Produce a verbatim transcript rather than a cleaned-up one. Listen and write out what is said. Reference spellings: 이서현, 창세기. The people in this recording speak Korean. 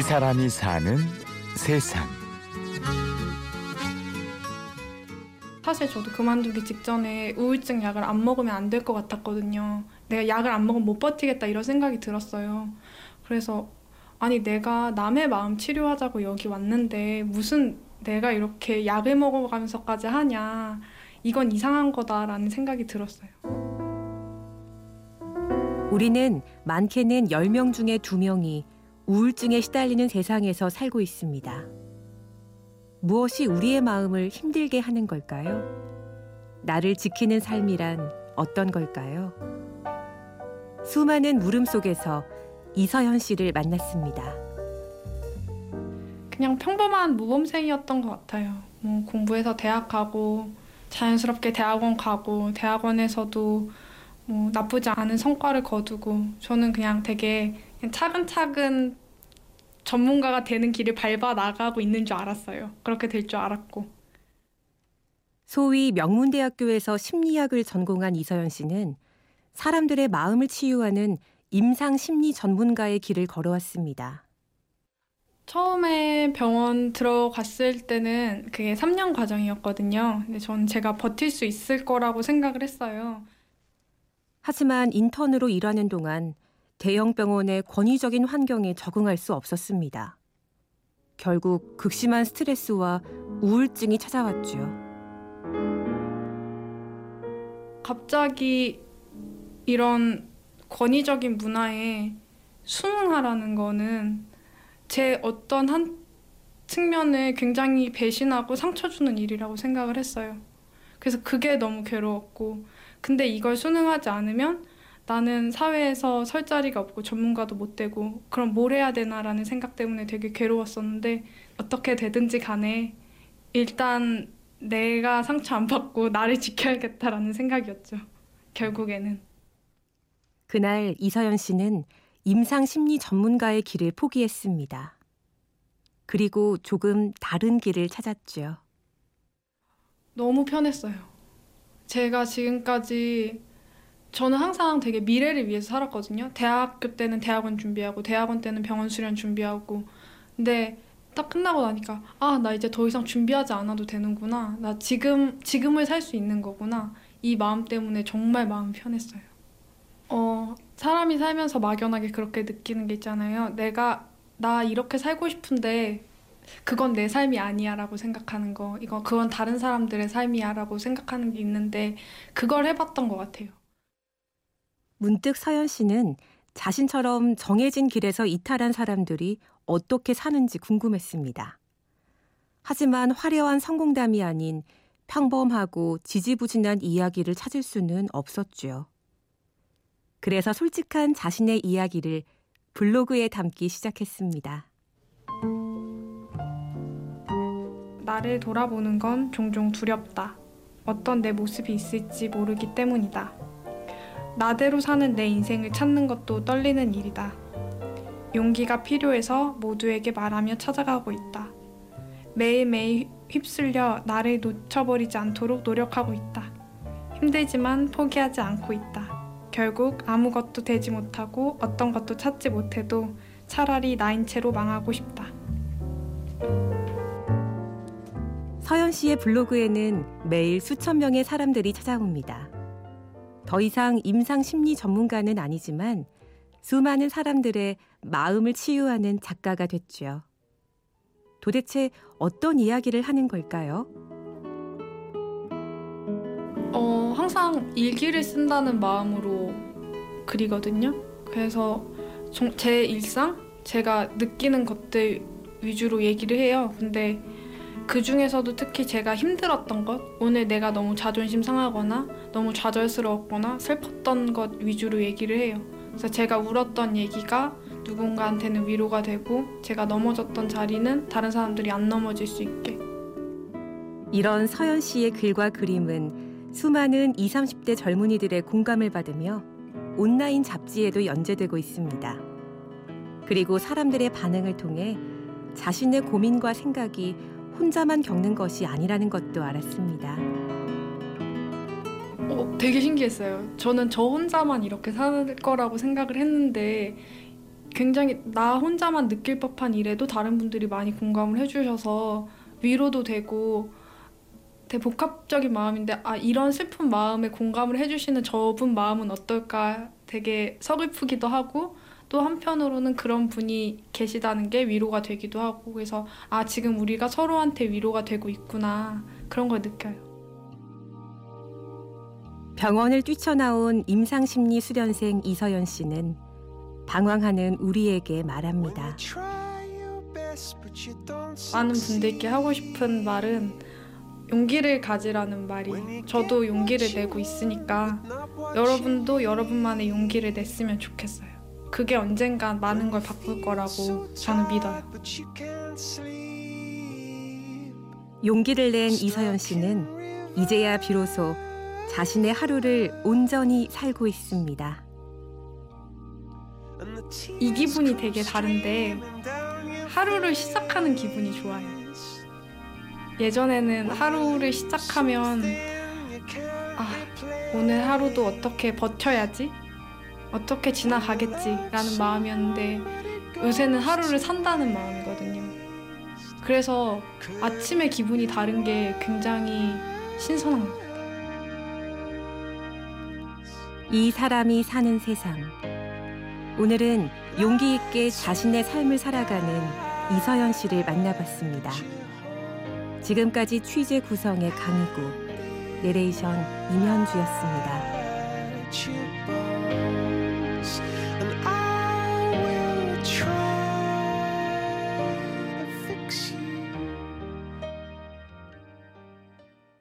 이 사람이 사는 세상. 사실 저도 그만두기 직전에 우울증 약을 안 먹으면 안 될 것 같았거든요. 내가 약을 안 먹으면 못 버티겠다 이런 생각이 들었어요. 그래서 아니 내가 남의 마음 치료하자고 여기 왔는데 무슨 내가 이렇게 약을 먹어가면서까지 하냐. 이건 이상한 거다라는 생각이 들었어요. 우리는 많게는 열 명 중에 두 명이 우울증에 시달리는 세상에서 살고 있습니다. 무엇이 우리의 마음을 힘들게 하는 걸까요? 나를 지키는 삶이란 어떤 걸까요? 수많은 물음 속에서 이서현 씨를 만났습니다. 그냥 평범한 모범생이었던 것 같아요. 뭐 공부해서 대학 가고 자연스럽게 대학원 가고 대학원에서도 뭐 나쁘지 않은 성과를 거두고 저는 그냥 되게 그냥 차근차근 전문가가 되는 길을 밟아 나가고 있는 줄 알았어요. 그렇게 될 줄 알았고. 소위 명문대학교에서 심리학을 전공한 이서현 씨는 사람들의 마음을 치유하는 임상 심리 전문가의 길을 걸어왔습니다. 처음에 병원 들어갔을 때는 그게 삼 년 과정이었거든요. 근데 전 제가 버틸 수 있을 거라고 생각을 했어요. 하지만 인턴으로 일하는 동안 대형 병원의 권위적인 환경에 적응할 수 없었습니다. 결국 극심한 스트레스와 우울증이 찾아왔죠. 갑자기 이런 권위적인 문화에 순응하라는 거는 제 어떤 한 측면을 굉장히 배신하고 상처 주는 일이라고 생각을 했어요. 그래서 그게 너무 괴로웠고, 근데 이걸 순응하지 않으면 나는 사회에서 설 자리가 없고 전문가도 못 되고 그럼 뭘 해야 되나라는 생각 때문에 되게 괴로웠었는데 어떻게 되든지 간에 일단 내가 상처 안 받고 나를 지켜야겠다라는 생각이었죠. 결국에는. 그날 이서현 씨는 임상 심리 전문가의 길을 포기했습니다. 그리고 조금 다른 길을 찾았죠. 너무 편했어요. 제가 지금까지 저는 항상 되게 미래를 위해서 살았거든요. 대학교 때는 대학원 준비하고 대학원 때는 병원 수련 준비하고 근데 딱 끝나고 나니까 아, 나 이제 더 이상 준비하지 않아도 되는구나. 나 지금, 지금을 살 수 있는 거구나. 이 마음 때문에 정말 마음 편했어요. 어, 사람이 살면서 막연하게 그렇게 느끼는 게 있잖아요. 내가 나 이렇게 살고 싶은데 그건 내 삶이 아니야 라고 생각하는 거. 이거 그건 다른 사람들의 삶이야 라고 생각하는 게 있는데 그걸 해봤던 것 같아요. 문득 서현 씨는 자신처럼 정해진 길에서 이탈한 사람들이 어떻게 사는지 궁금했습니다. 하지만 화려한 성공담이 아닌 평범하고 지지부진한 이야기를 찾을 수는 없었죠. 그래서 솔직한 자신의 이야기를 블로그에 담기 시작했습니다. 나를 돌아보는 건 종종 두렵다. 어떤 내 모습이 있을지 모르기 때문이다. 나대로 사는 내 인생을 찾는 것도 떨리는 일이다. 용기가 필요해서 모두에게 말하며 찾아가고 있다. 매일매일 휩쓸려 나를 놓쳐버리지 않도록 노력하고 있다. 힘들지만 포기하지 않고 있다. 결국 아무것도 되지 못하고 어떤 것도 찾지 못해도 차라리 나인 채로 망하고 싶다. 서현 씨의 블로그에는 매일 수천 명의 사람들이 찾아옵니다. 더 이상 임상 심리 전문가는 아니지만 수많은 사람들의 마음을 치유하는 작가가 됐죠. 도대체 어떤 이야기를 하는 걸까요? 어, 항상 일기를 쓴다는 마음으로 그리거든요. 그래서 제 일상, 제가 느끼는 것들 위주로 얘기를 해요. 근데 그 중에서도 특히 제가 힘들었던 것, 오늘 내가 너무 자존심 상하거나 너무 좌절스러웠거나 슬펐던 것 위주로 얘기를 해요. 그래서 제가 울었던 얘기가 누군가한테는 위로가 되고 제가 넘어졌던 자리는 다른 사람들이 안 넘어질 수 있게. 이런 서현 씨의 글과 그림은 수많은 이십, 삼십 대 젊은이들의 공감을 받으며 온라인 잡지에도 연재되고 있습니다. 그리고 사람들의 반응을 통해 자신의 고민과 생각이 혼자만 겪는 것이 아니라는 것도 알았습니다. 어, 되게 신기했어요. 저는 저 혼자만 이렇게 살 거라고 생각을 했는데 굉장히 나 혼자만 느낄 법한 일에도 다른 분들이 많이 공감을 해주셔서 위로도 되고 되게 복합적인 마음인데, 아 이런 슬픈 마음에 공감을 해주시는 저분 마음은 어떨까 되게 서글프기도 하고, 또 한편으로는 그런 분이 계시다는 게 위로가 되기도 하고, 그래서 아 지금 우리가 서로한테 위로가 되고 있구나 그런 걸 느껴요. 병원을 뛰쳐나온 임상심리 수련생 이서현 씨는 방황하는 우리에게 말합니다. 많은 분들께 하고 싶은 말은 용기를 가지라는 말이에요. 저도 용기를 내고 있으니까 여러분도 여러분만의 용기를 냈으면 좋겠어요. 그게 언젠가 많은 걸 바꿀 거라고 저는 믿어요. 용기를 낸 이서현 씨는 이제야 비로소 자신의 하루를 온전히 살고 있습니다. 이 기분이 되게 다른데 하루를 시작하는 기분이 좋아요. 예전에는 하루를 시작하면 아, 오늘 하루도 어떻게 버텨야지? 어떻게 지나가겠지라는 마음이었는데 요새는 하루를 산다는 마음이거든요. 그래서 아침에 기분이 다른 게 굉장히 신선한 것 같아요. 이 사람이 사는 세상. 오늘은 용기 있게 자신의 삶을 살아가는 이서현 씨를 만나봤습니다. 지금까지 취재 구성의 강희구, 내레이션 임현주였습니다.